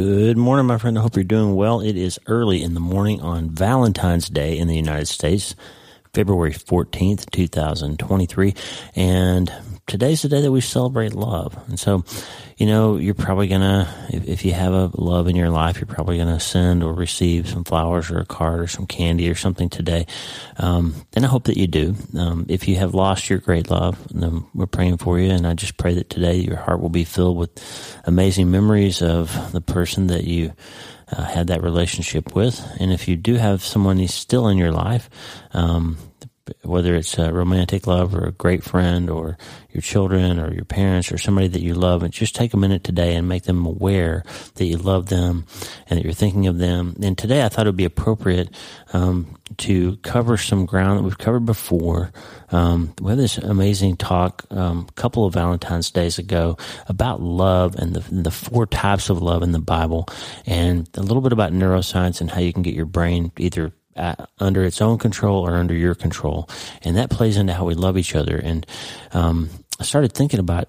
Good morning, my friend. I hope you're doing well. It is early in the morning on Valentine's Day in the United States, February 14th, 2023, and today's the day that we celebrate love. And so, you know, you're probably going to, if you have a love in your life, you're probably going to send or receive some flowers or a card or some candy or something today. And I hope that you do. If you have lost your great love, then we're praying for you. And I just pray that today your heart will be filled with amazing memories of the person that you had that relationship with. And if you do have someone who's still in your life, whether it's a romantic love or a great friend or your children or your parents or somebody that you love, and just take a minute today and make them aware that you love them and that you're thinking of them. And today I thought it would be appropriate to cover some ground that we've covered before. We had this amazing talk a couple of Valentine's days ago about love and the four types of love in the Bible, and a little bit about neuroscience and how you can get your brain either under its own control or under your control. And that plays into how we love each other. And I started thinking about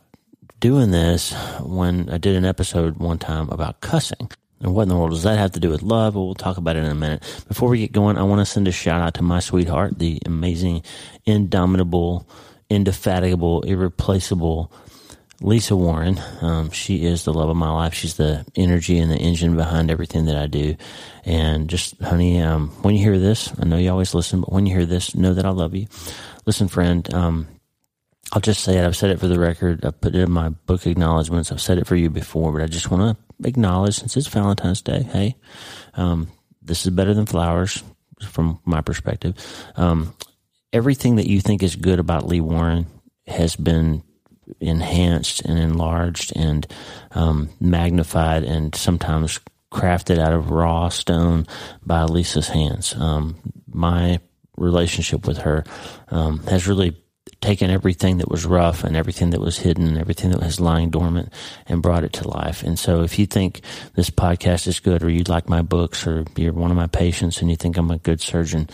doing this when I did an episode one time about cussing. And what in the world does that have to do with love? Well, we'll talk about it in a minute. Before we get going, I want to send a shout out to my sweetheart, the amazing, indomitable, indefatigable, irreplaceable Lisa Warren. She is the love of my life. She's the energy and the engine behind everything that I do. And just, honey, when you hear this, I know you always listen, but when you hear this, know that I love you. Listen, friend, I'll just say it. I've said it for the record. I put it in my book acknowledgments. I've said it for you before, but I just want to acknowledge, since it's Valentine's Day, hey, this is better than flowers from my perspective. Everything that you think is good about Lee Warren has been enhanced and enlarged and magnified and sometimes crafted out of raw stone by Lisa's hands. My relationship with her has really taken everything that was rough and everything that was hidden and everything that was lying dormant and brought it to life. And so if you think this podcast is good, or you like my books, or you're one of my patients and you think I'm a good surgeon,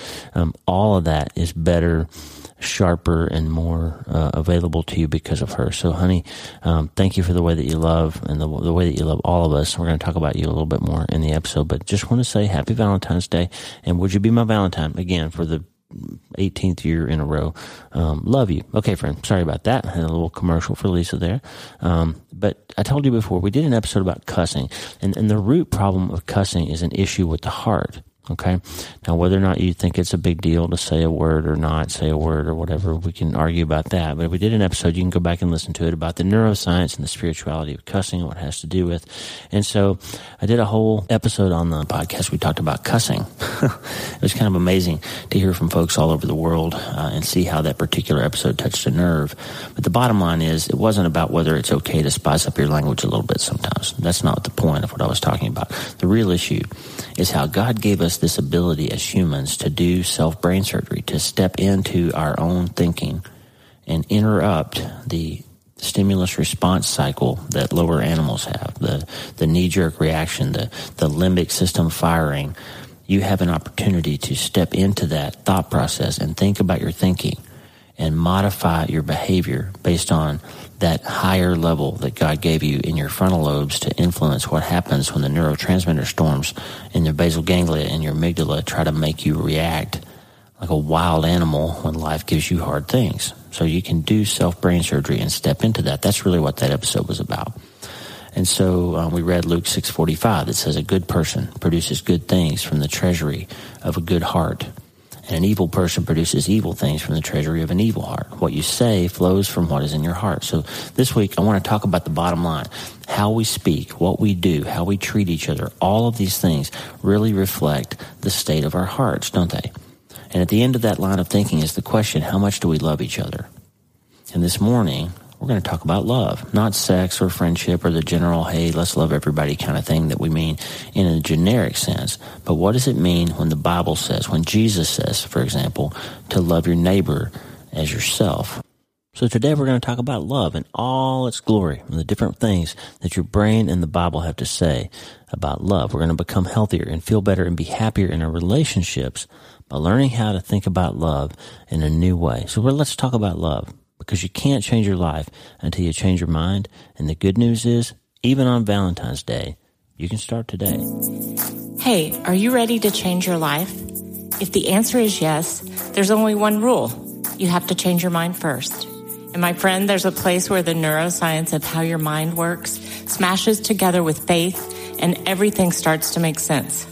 all of that is better, sharper, and more available to you because of her. So, honey, thank you for the way that you love, and the way that you love all of us. We're going to talk about you a little bit more in the episode, but just want to say happy Valentine's Day, and would you be my Valentine again for the 18th year in a row. Love you. Okay, friend. Sorry about that. I had a little commercial for Lisa there. But I told you before, we did an episode about cussing, and the root problem of cussing is an issue with the heart. Okay. Now, whether or not you think it's a big deal to say a word or not say a word or whatever, we can argue about that. But if we did an episode, you can go back and listen to it about the neuroscience and the spirituality of cussing and what it has to do with. And so I did a whole episode on the podcast. We talked about cussing. It was kind of amazing to hear from folks all over the world and see how that particular episode touched a nerve. But the bottom line is, it wasn't about whether it's okay to spice up your language a little bit sometimes. That's not the point of what I was talking about. The real issue is how God gave us this ability as humans to do self-brain surgery, to step into our own thinking and interrupt the stimulus response cycle that lower animals have, the knee-jerk reaction, the limbic system firing. You have an opportunity to step into that thought process and think about your thinking and modify your behavior based on that higher level that God gave you in your frontal lobes to influence what happens when the neurotransmitter storms in your basal ganglia and your amygdala try to make you react like a wild animal when life gives you hard things. So you can do self-brain surgery and step into that. That's really what that episode was about. And so we read Luke 6:45 that says, "A good person produces good things from the treasury of a good heart, and an evil person produces evil things from the treasury of an evil heart. What you say flows from what is in your heart." So this week, I want to talk about the bottom line. How we speak, what we do, how we treat each other, all of these things really reflect the state of our hearts, don't they? And at the end of that line of thinking is the question, how much do we love each other? And this morning, we're going to talk about love, not sex or friendship or the general, hey, let's love everybody kind of thing that we mean in a generic sense. But what does it mean when the Bible says, when Jesus says, for example, to love your neighbor as yourself? So today we're going to talk about love and all its glory and the different things that your brain and the Bible have to say about love. We're going to become healthier and feel better and be happier in our relationships by learning how to think about love in a new way. So let's talk about love. Because you can't change your life until you change your mind. And the good news is, even on Valentine's Day, You can start today. Hey, are you ready to change your life? If the answer is yes, there's only one rule. You have to change your mind first. And my friend, there's a place where the neuroscience of how your mind works smashes together with faith and everything starts to make sense.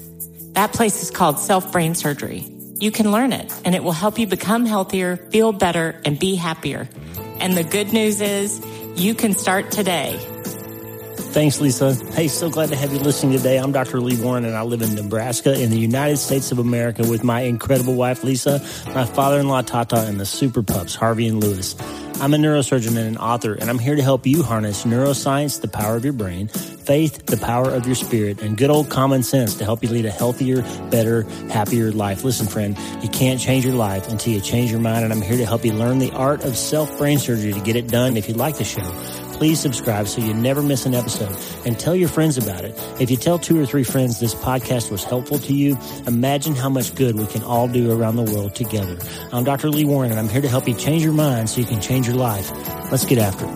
That place is called Self-Brain Surgery. You can learn it, and it will help you become healthier, feel better, and be happier. And the good news is you can start today. Thanks, Lisa. Hey, so glad to have you listening today. I'm Dr. Lee Warren, and I live in Nebraska in the United States of America with my incredible wife, Lisa, my father-in-law, Tata, and the super pups, Harvey and Lewis. I'm a neurosurgeon and an author, and I'm here to help you harness neuroscience, the power of your brain, faith, the power of your spirit, and good old common sense to help you lead a healthier, better, happier life. Listen, friend, you can't change your life until you change your mind, and I'm here to help you learn the art of self-brain surgery to get it done. If you like the show, please subscribe so you never miss an episode, and tell your friends about it. If you tell 2 or 3 friends this podcast was helpful to you, imagine how much good we can all do around the world together. I'm Dr. Lee Warren, and I'm here to help you change your mind so you can change your life. Let's get after it.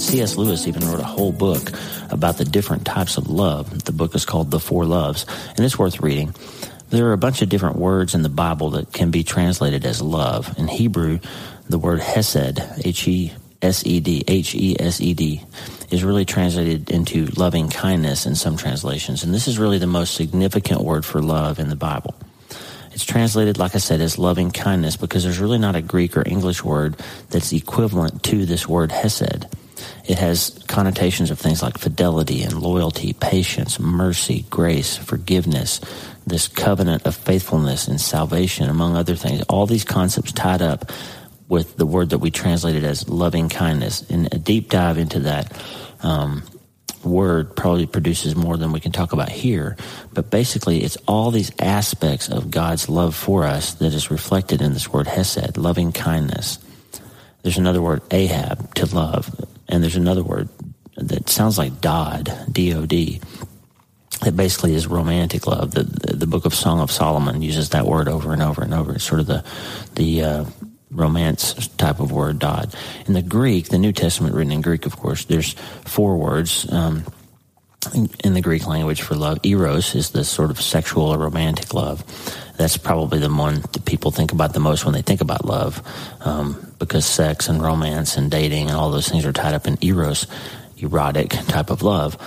C.S. Lewis even wrote a whole book about the different types of love. The book is called The Four Loves, and it's worth reading. There are a bunch of different words in the Bible that can be translated as love. In Hebrew, the word hesed, H-E-S-E-D, is really translated into loving kindness in some translations. And this is really the most significant word for love in the Bible. It's translated, like I said, as loving kindness because there's really not a Greek or English word that's equivalent to this word hesed. It has connotations of things like fidelity and loyalty, patience, mercy, grace, forgiveness, this covenant of faithfulness and salvation, among other things. All these concepts tied up with the word that we translated as loving kindness. And a deep dive into that word probably produces more than we can talk about here. But basically, it's all these aspects of God's love for us that is reflected in this word hesed, loving kindness. There's another word, Ahav, to love. And there's another word that sounds like dod, D-O-D. It basically is romantic love. The Book of Song of Solomon uses that word over and over and over. It's sort of the romance type of word, dod. In the Greek, the New Testament written in Greek, of course, there's 4 words in the Greek language for love. Eros is the sort of sexual or romantic love. That's probably the one that people think about the most when they think about love, because sex and romance and dating and all those things are tied up in eros, erotic type of love.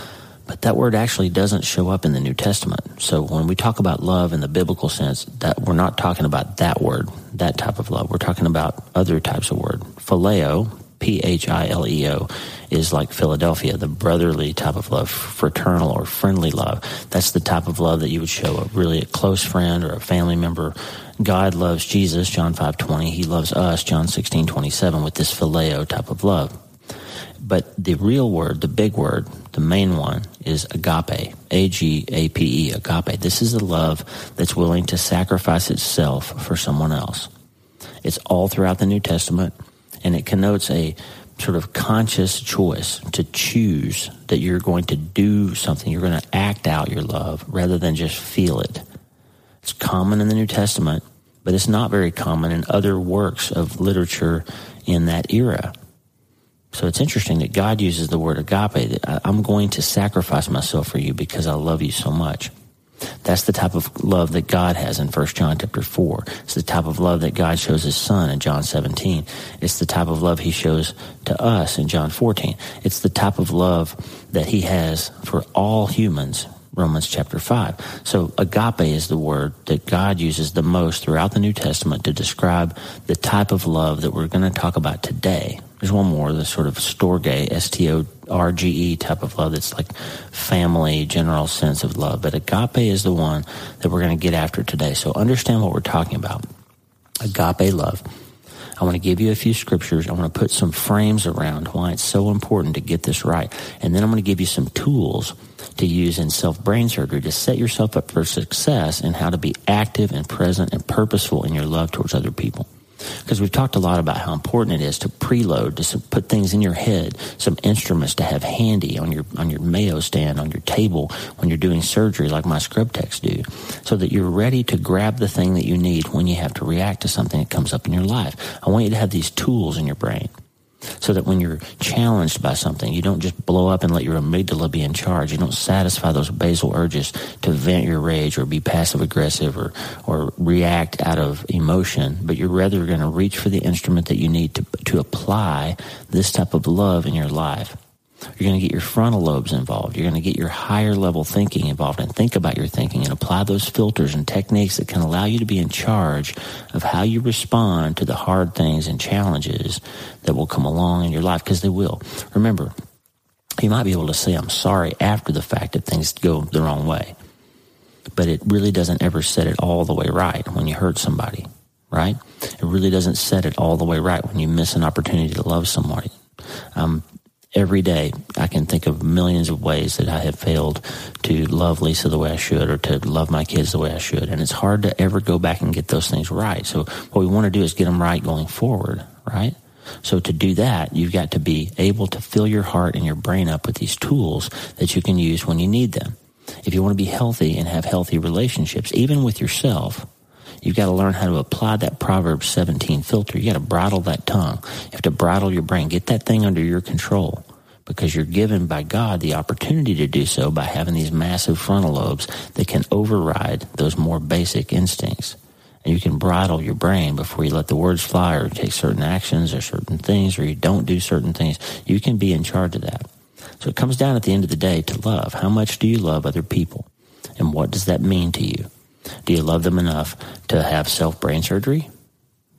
But that word actually doesn't show up in the New Testament. So when we talk about love in the biblical sense, that we're not talking about that word, that type of love. We're talking about other types of word. Phileo, P-H-I-L-E-O, is like Philadelphia, the brotherly type of love, fraternal or friendly love. That's the type of love that you would show a really a close friend or a family member. God loves Jesus, John 5:20. He loves us, John 16:27, with this phileo type of love. But the real word, the big word, the main one is agape, A-G-A-P-E, agape. This is the love that's willing to sacrifice itself for someone else. It's all throughout the New Testament, and it connotes a sort of conscious choice to choose that you're going to do something. You're going to act out your love rather than just feel it. It's common in the New Testament, but it's not very common in other works of literature in that era. So it's interesting that God uses the word agape, that I'm going to sacrifice myself for you because I love you so much. That's the type of love that God has in 1 John chapter 4. It's the type of love that God shows his son in John 17. It's the type of love he shows to us in John 14. It's the type of love that he has for all humans, Romans chapter 5. So agape is the word that God uses the most throughout the New Testament to describe the type of love that we're going to talk about today. There's one more, the sort of storge, S-T-O-R-G-E type of love that's like family, general sense of love. But agape is the one that we're going to get after today. So understand what we're talking about. Agape love. I want to give you a few scriptures. I want to put some frames around why it's so important to get this right. And then I'm going to give you some tools to use in self-brain surgery to set yourself up for success and how to be active and present and purposeful in your love towards other people. Because we've talked a lot about how important it is to preload, to put things in your head, some instruments to have handy on your mayo stand, on your table when you're doing surgery like my scrub techs do, so that you're ready to grab the thing that you need when you have to react to something that comes up in your life. I want you to have these tools in your brain. so that when you're challenged by something, you don't just blow up and let your amygdala be in charge. You don't satisfy those basal urges to vent your rage or be passive-aggressive or react out of emotion, but you're rather going to reach for the instrument that you need to apply this type of love in your life. You're going to get your frontal lobes involved. You're going to get your higher level thinking involved and think about your thinking and apply those filters and techniques that can allow you to be in charge of how you respond to the hard things and challenges that will come along in your life, because they will. Remember, you might be able to say, I'm sorry after the fact if things go the wrong way, but it really doesn't ever set it all the way right when you hurt somebody, right? It really doesn't set it all the way right when you miss an opportunity to love somebody. Every day, I can think of millions of ways that I have failed to love Lisa the way I should or to love my kids the way I should. And it's hard to ever go back and get those things right. So what we want to do is get them right going forward, right? So to do that, you've got to be able to fill your heart and your brain up with these tools that you can use when you need them. If you want to be healthy and have healthy relationships, even with yourself, you've got to learn how to apply that Proverbs 17 filter. You got to bridle that tongue. You have to bridle your brain. Get that thing under your control, because you're given by God the opportunity to do so by having these massive frontal lobes that can override those more basic instincts. And you can bridle your brain before you let the words fly or take certain actions or certain things, or you don't do certain things. You can be in charge of that. So it comes down at the end of the day to love. How much do you love other people? And what does that mean to you? Do you love them enough to have self-brain surgery,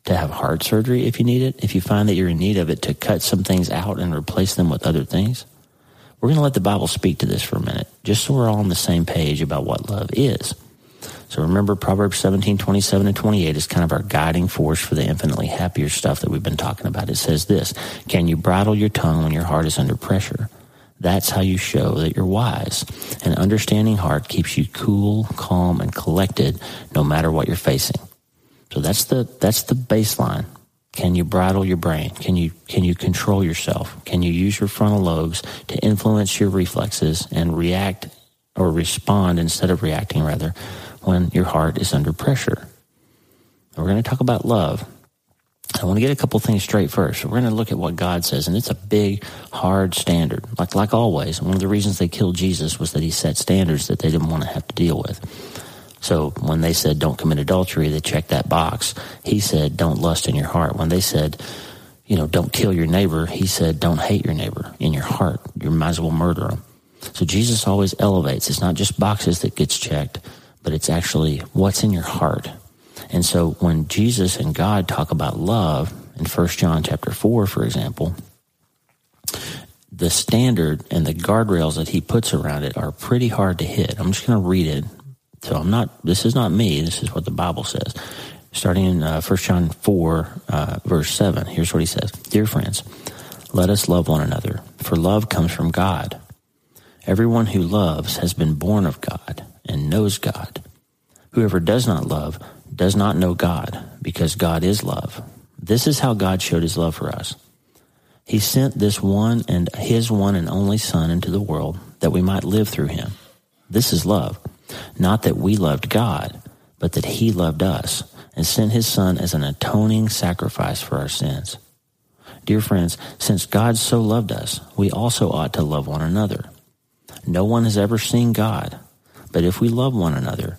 to have heart surgery if you need it, if you find that you're in need of it, to cut some things out and replace them with other things? We're going to let the Bible speak to this for a minute, just so we're all on the same page about what love is. So remember, Proverbs 17, 27 and 28 is kind of our guiding force for the infinitely happier stuff that we've been talking about. It says this: can you bridle your tongue when your heart is under pressure? That's how you show that you're wise. An understanding heart keeps you cool, calm, and collected no matter what you're facing. So that's the baseline. Can you bridle your brain? Can you control yourself? Can you use your frontal lobes to influence your reflexes and react or respond instead of reacting, rather, when your heart is under pressure? And we're going to talk about love. I want to get a couple things straight first. We're going to look at what God says, and it's a big, hard standard. Like always, one of the reasons they killed Jesus was that he set standards that they didn't want to have to deal with. So when they said, don't commit adultery, they checked that box. He said, don't lust in your heart. When they said, don't kill your neighbor, he said, don't hate your neighbor in your heart. You might as well murder him. So Jesus always elevates. It's not just boxes that gets checked, but it's actually what's in your heart. And so when Jesus and God talk about love in 1 John chapter 4, for example, the standard and the guardrails that he puts around it are pretty hard to hit. I'm just going to read it. So this is not me. This is what the Bible says. Starting in 1 John 4, verse 7, here's what he says. Dear friends, let us love one another, for love comes from God. Everyone who loves has been born of God and knows God. Whoever does not love does not know God, because God is love. This is how God showed his love for us. He sent his one and only Son into the world that we might live through him. This is love. Not that we loved God, but that he loved us and sent his Son as an atoning sacrifice for our sins. Dear friends, since God so loved us, we also ought to love one another. No one has ever seen God, but if we love one another,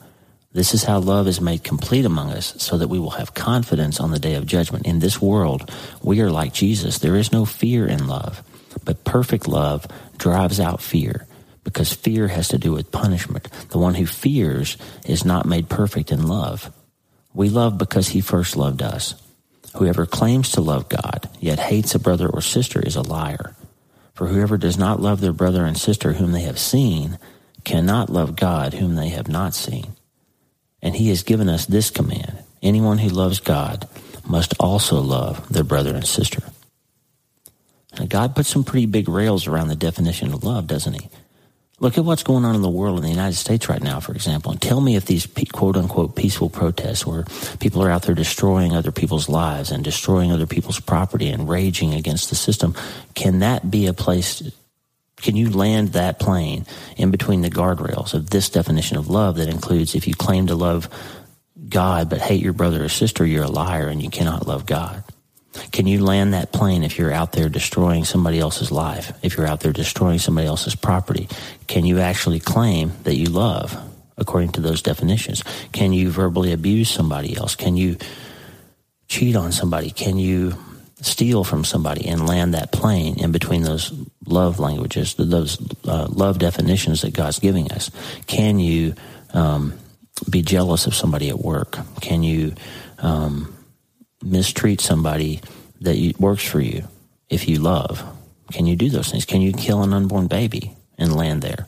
This is how love is made complete among us, so that we will have confidence on the day of judgment. In this world, we are like Jesus. There is no fear in love, but perfect love drives out fear, because fear has to do with punishment. The one who fears is not made perfect in love. We love because he first loved us. Whoever claims to love God, yet hates a brother or sister, is a liar. For whoever does not love their brother and sister whom they have seen, cannot love God whom they have not seen. And he has given us this command: anyone who loves God must also love their brother and sister. God puts some pretty big rails around the definition of love, doesn't he? Look at what's going on in the world in the United States right now, for example, and tell me if these quote-unquote peaceful protests where people are out there destroying other people's lives and destroying other people's property and raging against the system, can that be a place, can you land that plane in between the guardrails of this definition of love that includes if you claim to love God but hate your brother or sister, you're a liar and you cannot love God? Can you land that plane if you're out there destroying somebody else's life, if you're out there destroying somebody else's property? Can you actually claim that you love according to those definitions? Can you verbally abuse somebody else? Can you cheat on somebody? Can you steal from somebody and land that plane in between those love languages, those love definitions that God's giving us? Can you be jealous of somebody at work? Can you mistreat somebody that works for you if you love? Can you do those things? Can you kill an unborn baby and land there?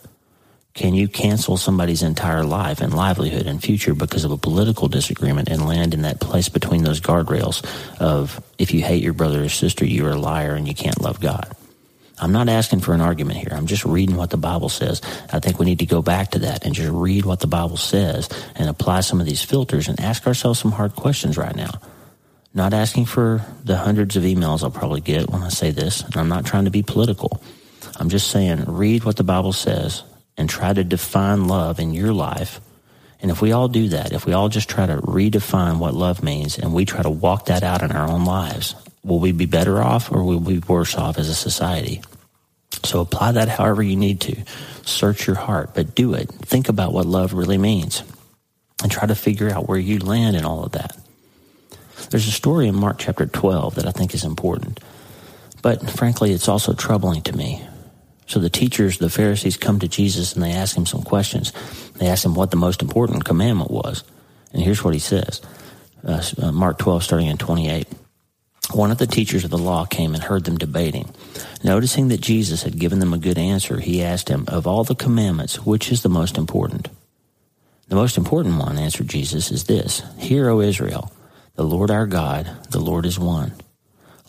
Can you cancel somebody's entire life and livelihood and future because of a political disagreement and land in that place between those guardrails of if you hate your brother or sister, you're a liar and you can't love God? I'm not asking for an argument here. I'm just reading what the Bible says. I think we need to go back to that and just read what the Bible says and apply some of these filters and ask ourselves some hard questions right now. Not asking for the hundreds of emails I'll probably get when I say this, and I'm not trying to be political. I'm just saying read what the Bible says and try to define love in your life. And if we all do that, if we all just try to redefine what love means and we try to walk that out in our own lives, will we be better off or will we be worse off as a society? So apply that however you need to. Search your heart, but do it. Think about what love really means and try to figure out where you land in all of that. There's a story in Mark chapter 12 that I think is important, but frankly, it's also troubling to me. So the teachers, the Pharisees, come to Jesus and they ask him some questions. They ask him what the most important commandment was, and here's what he says. Mark 12, starting in 28. One of the teachers of the law came and heard them debating. Noticing that Jesus had given them a good answer, he asked him, "Of all the commandments, which is the most important?" "The most important one," answered Jesus, "is this. Hear, O Israel. The Lord our God, the Lord is one.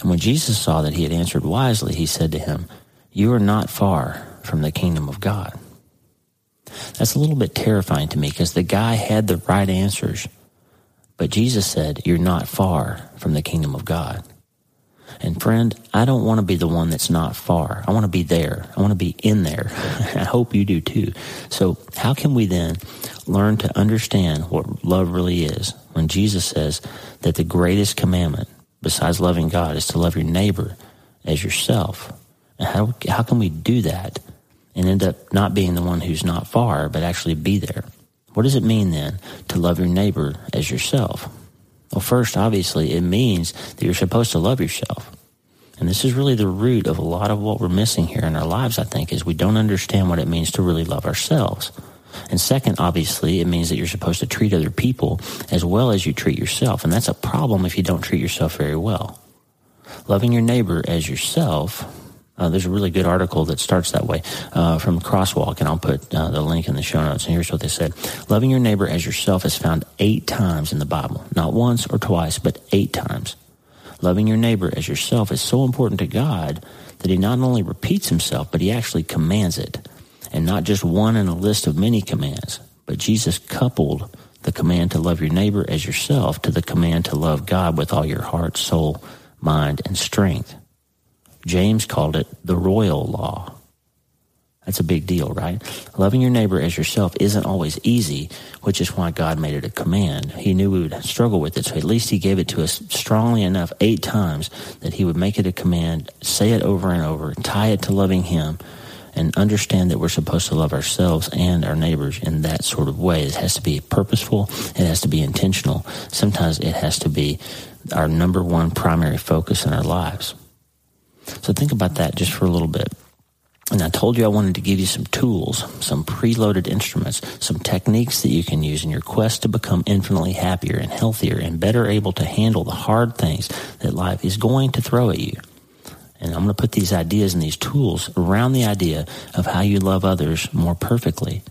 And when Jesus saw that he had answered wisely, he said to him, "You are not far from the kingdom of God." That's a little bit terrifying to me because the guy had the right answers, but Jesus said, "You're not far from the kingdom of God." And friend, I don't want to be the one that's not far. I want to be there. I want to be in there. I hope you do too. So how can we then learn to understand what love really is when Jesus says that the greatest commandment besides loving God is to love your neighbor as yourself? And how can we do that and end up not being the one who's not far, but actually be there? What does it mean then to love your neighbor as yourself? Well, first, obviously, it means that you're supposed to love yourself. And this is really the root of a lot of what we're missing here in our lives, I think, is we don't understand what it means to really love ourselves. And second, obviously, it means that you're supposed to treat other people as well as you treat yourself. And that's a problem if you don't treat yourself very well. Loving your neighbor as yourself, there's a really good article that starts that way from Crosswalk, and I'll put the link in the show notes. And here's what they said. Loving your neighbor as yourself is found 8 times in the Bible. Not once or twice, but 8 times. Loving your neighbor as yourself is so important to God that he not only repeats himself, but he actually commands it. And not just one in a list of many commands, but Jesus coupled the command to love your neighbor as yourself to the command to love God with all your heart, soul, mind, and strength. James called it the royal law. That's a big deal, right? Loving your neighbor as yourself isn't always easy, which is why God made it a command. He knew we would struggle with it, so at least he gave it to us strongly enough 8 times that he would make it a command, say it over and over, tie it to loving him, and understand that we're supposed to love ourselves and our neighbors in that sort of way. It has to be purposeful. It has to be intentional. Sometimes it has to be our number one primary focus in our lives. So think about that just for a little bit. And I told you I wanted to give you some tools, some preloaded instruments, some techniques that you can use in your quest to become infinitely happier and healthier and better able to handle the hard things that life is going to throw at you. And I'm going to put these ideas and these tools around the idea of how you love others more perfectly,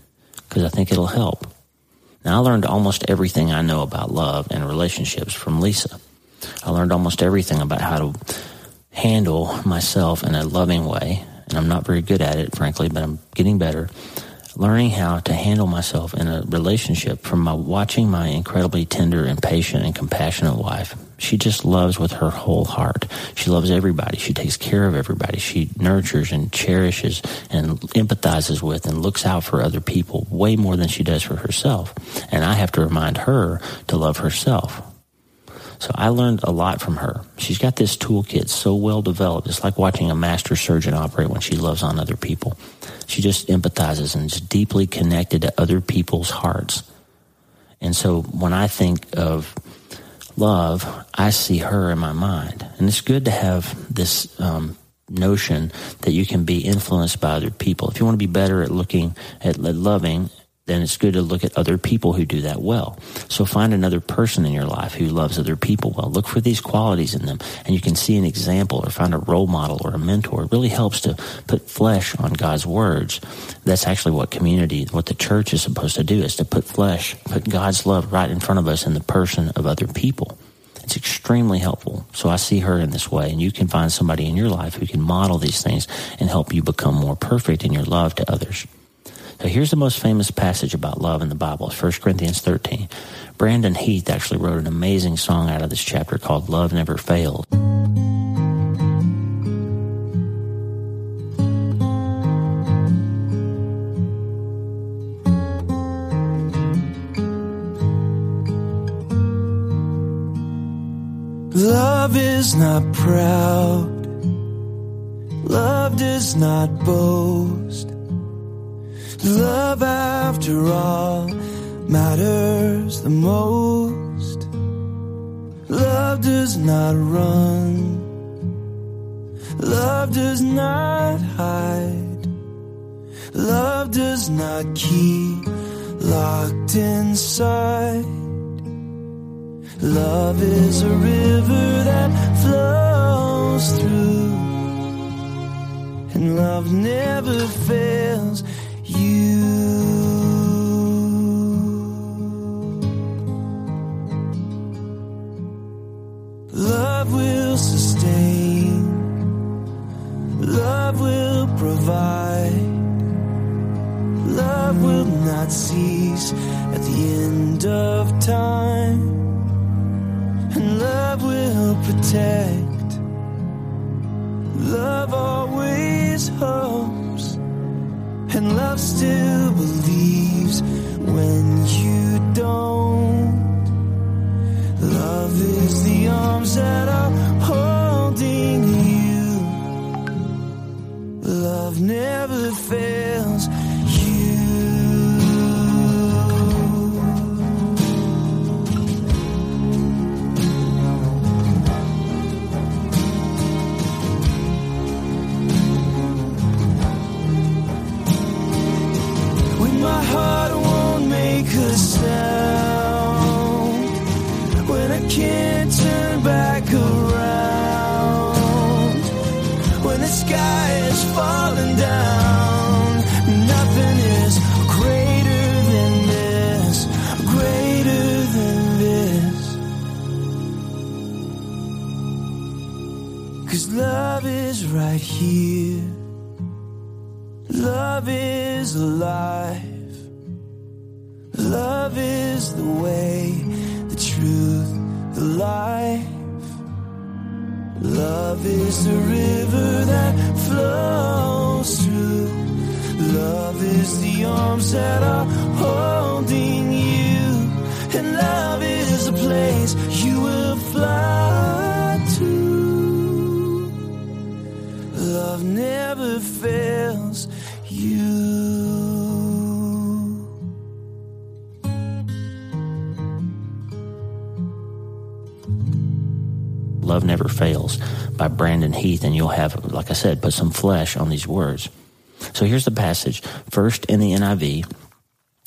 because I think it'll help. Now, I learned almost everything I know about love and relationships from Lisa. I learned almost everything about how to handle myself in a loving way. And I'm not very good at it, frankly, but I'm getting better. Learning how to handle myself in a relationship from watching my incredibly tender and patient and compassionate wife. She just loves with her whole heart. She loves everybody. She takes care of everybody. She nurtures and cherishes and empathizes with and looks out for other people way more than she does for herself. And I have to remind her to love herself. So I learned a lot from her. She's got this toolkit so well developed. It's like watching a master surgeon operate when she loves on other people. She just empathizes and is deeply connected to other people's hearts. And so when I think of love, I see her in my mind. And it's good to have this notion that you can be influenced by other people. If you want to be better at looking at loving, then it's good to look at other people who do that well. So find another person in your life who loves other people well. Look for these qualities in them, and you can see an example or find a role model or a mentor. It really helps to put flesh on God's words. That's actually what community, what the church is supposed to do, is to put flesh, put God's love right in front of us in the person of other people. It's extremely helpful. So I see her in this way, and you can find somebody in your life who can model these things and help you become more perfect in your love to others. So here's the most famous passage about love in the Bible, 1 Corinthians 13. Brandon Heath actually wrote an amazing song out of this chapter called Love Never Fails. Love is not proud. Love does not boast. Love, after all, matters the most. Love does not run. Love does not hide. Love does not keep locked inside. Love is a river that flows through, and love never fails you. Love will sustain. Love will provide. Love will not cease at the end of time. And love will protect. Love always hopes. And love still believes when you don't. Love is the arms that are holding you. Love never fails sound, when I can't turn back around, when the sky is falling down, nothing is greater than this, greater than this. 'Cause love is right here. Love is alive. Love is the way, the truth, the life. Love is the river that flows through. Love is the arms that are holding you. And love is a place you will fly to. Love never fails you. Love Never Fails by Brandon Heath, and you'll have, like I said, put some flesh on these words. So here's the passage, first in the NIV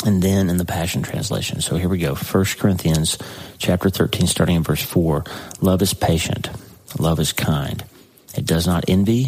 and then in the Passion Translation. So here we go. 1 Corinthians chapter 13, starting in verse 4. Love is patient. Love is kind. It does not envy.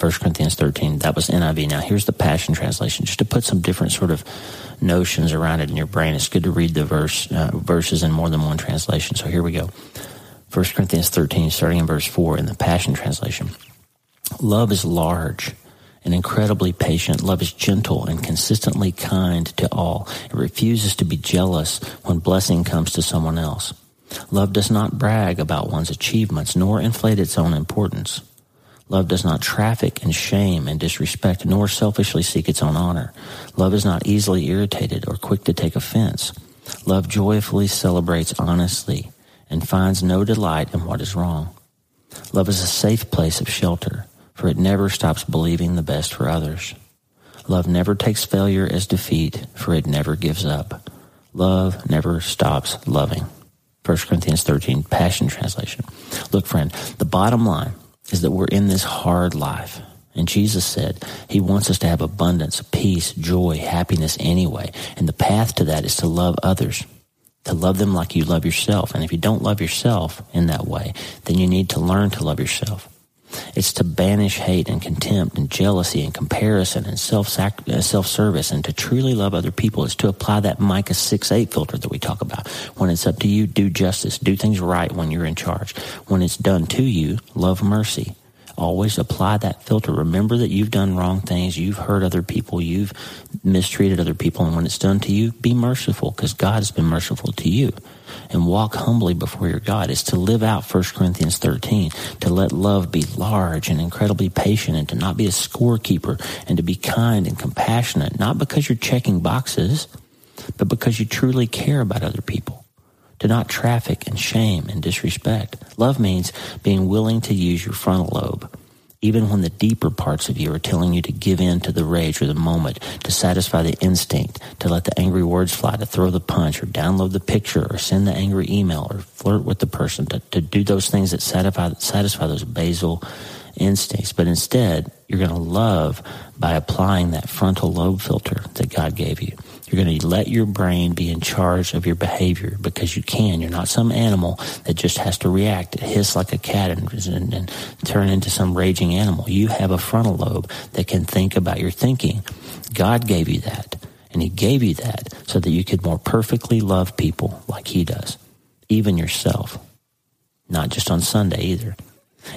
1 Corinthians 13, that was NIV. Now here's the Passion Translation, just to put some different sort of notions around it in your brain. It's good to read the verses in more than one translation. So here we go. 1 Corinthians 13, starting in verse 4 in the Passion Translation. Love is large and incredibly patient. Love is gentle and consistently kind to all. It refuses to be jealous when blessing comes to someone else. Love does not brag about one's achievements nor inflate its own importance. Love does not traffic in shame and disrespect, nor selfishly seek its own honor. Love is not easily irritated or quick to take offense. Love joyfully celebrates honestly and finds no delight in what is wrong. Love is a safe place of shelter, for it never stops believing the best for others. Love never takes failure as defeat, for it never gives up. Love never stops loving. 1 Corinthians 13, Passion Translation. Look, friend, the bottom line is that we're in this hard life. And Jesus said he wants us to have abundance, peace, joy, happiness anyway. And the path to that is to love others, to love them like you love yourself. And if you don't love yourself in that way, then you need to learn to love yourself. It's to banish hate and contempt and jealousy and comparison and self-service, and to truly love other people is to apply that Micah 6:8 filter that we talk about. When it's up to you, do justice. Do things right when you're in charge. When it's done to you, love mercy. Always apply that filter. Remember that you've done wrong things. You've hurt other people. You've mistreated other people. And when it's done to you, be merciful, because God has been merciful to you. And walk humbly before your God. Is to live out 1 Corinthians 13, to let love be large and incredibly patient, and to not be a scorekeeper, and to be kind and compassionate, not because you're checking boxes, but because you truly care about other people. To not traffic in shame and disrespect. Love means being willing to use your frontal lobe, even when the deeper parts of you are telling you to give in to the rage or the moment, to satisfy the instinct, to let the angry words fly, to throw the punch or download the picture or send the angry email or flirt with the person, to do those things that satisfy those basal instincts. But instead, you're going to love by applying that frontal lobe filter that God gave you. You're going to let your brain be in charge of your behavior, because you can. You're not some animal that just has to react, hiss like a cat and turn into some raging animal. You have a frontal lobe that can think about your thinking. God gave you that, and he gave you that so that you could more perfectly love people like he does, even yourself, not just on Sunday either.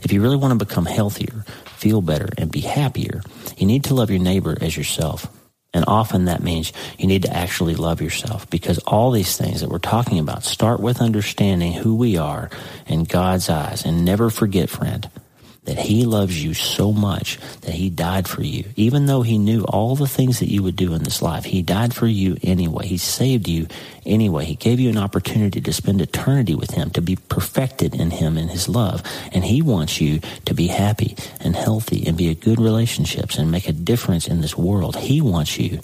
If you really want to become healthier, feel better, and be happier, you need to love your neighbor as yourself. And often that means you need to actually love yourself, because all these things that we're talking about start with understanding who we are in God's eyes. And never forget, friend, that he loves you so much that he died for you. Even though he knew all the things that you would do in this life, he died for you anyway. He saved you anyway. He gave you an opportunity to spend eternity with him, to be perfected in him and his love. And he wants you to be happy and healthy and be in good relationships and make a difference in this world. He wants you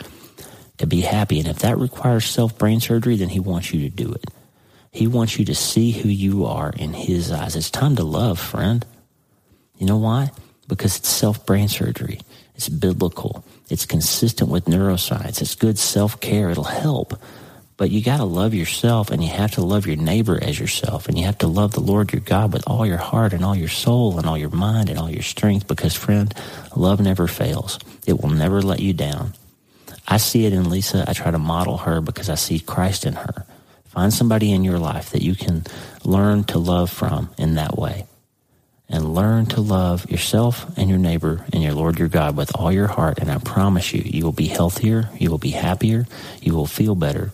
to be happy. And if that requires self-brain surgery, then he wants you to do it. He wants you to see who you are in his eyes. It's time to love, friend. You know why? Because it's self-brain surgery. It's biblical. It's consistent with neuroscience. It's good self-care. It'll help. But you got to love yourself, and you have to love your neighbor as yourself, and you have to love the Lord your God with all your heart and all your soul and all your mind and all your strength, because, friend, love never fails. It will never let you down. I see it in Lisa. I try to model her because I see Christ in her. Find somebody in your life that you can learn to love from in that way. And learn to love yourself and your neighbor and your Lord your God with all your heart. And I promise you, you will be healthier, you will be happier, you will feel better.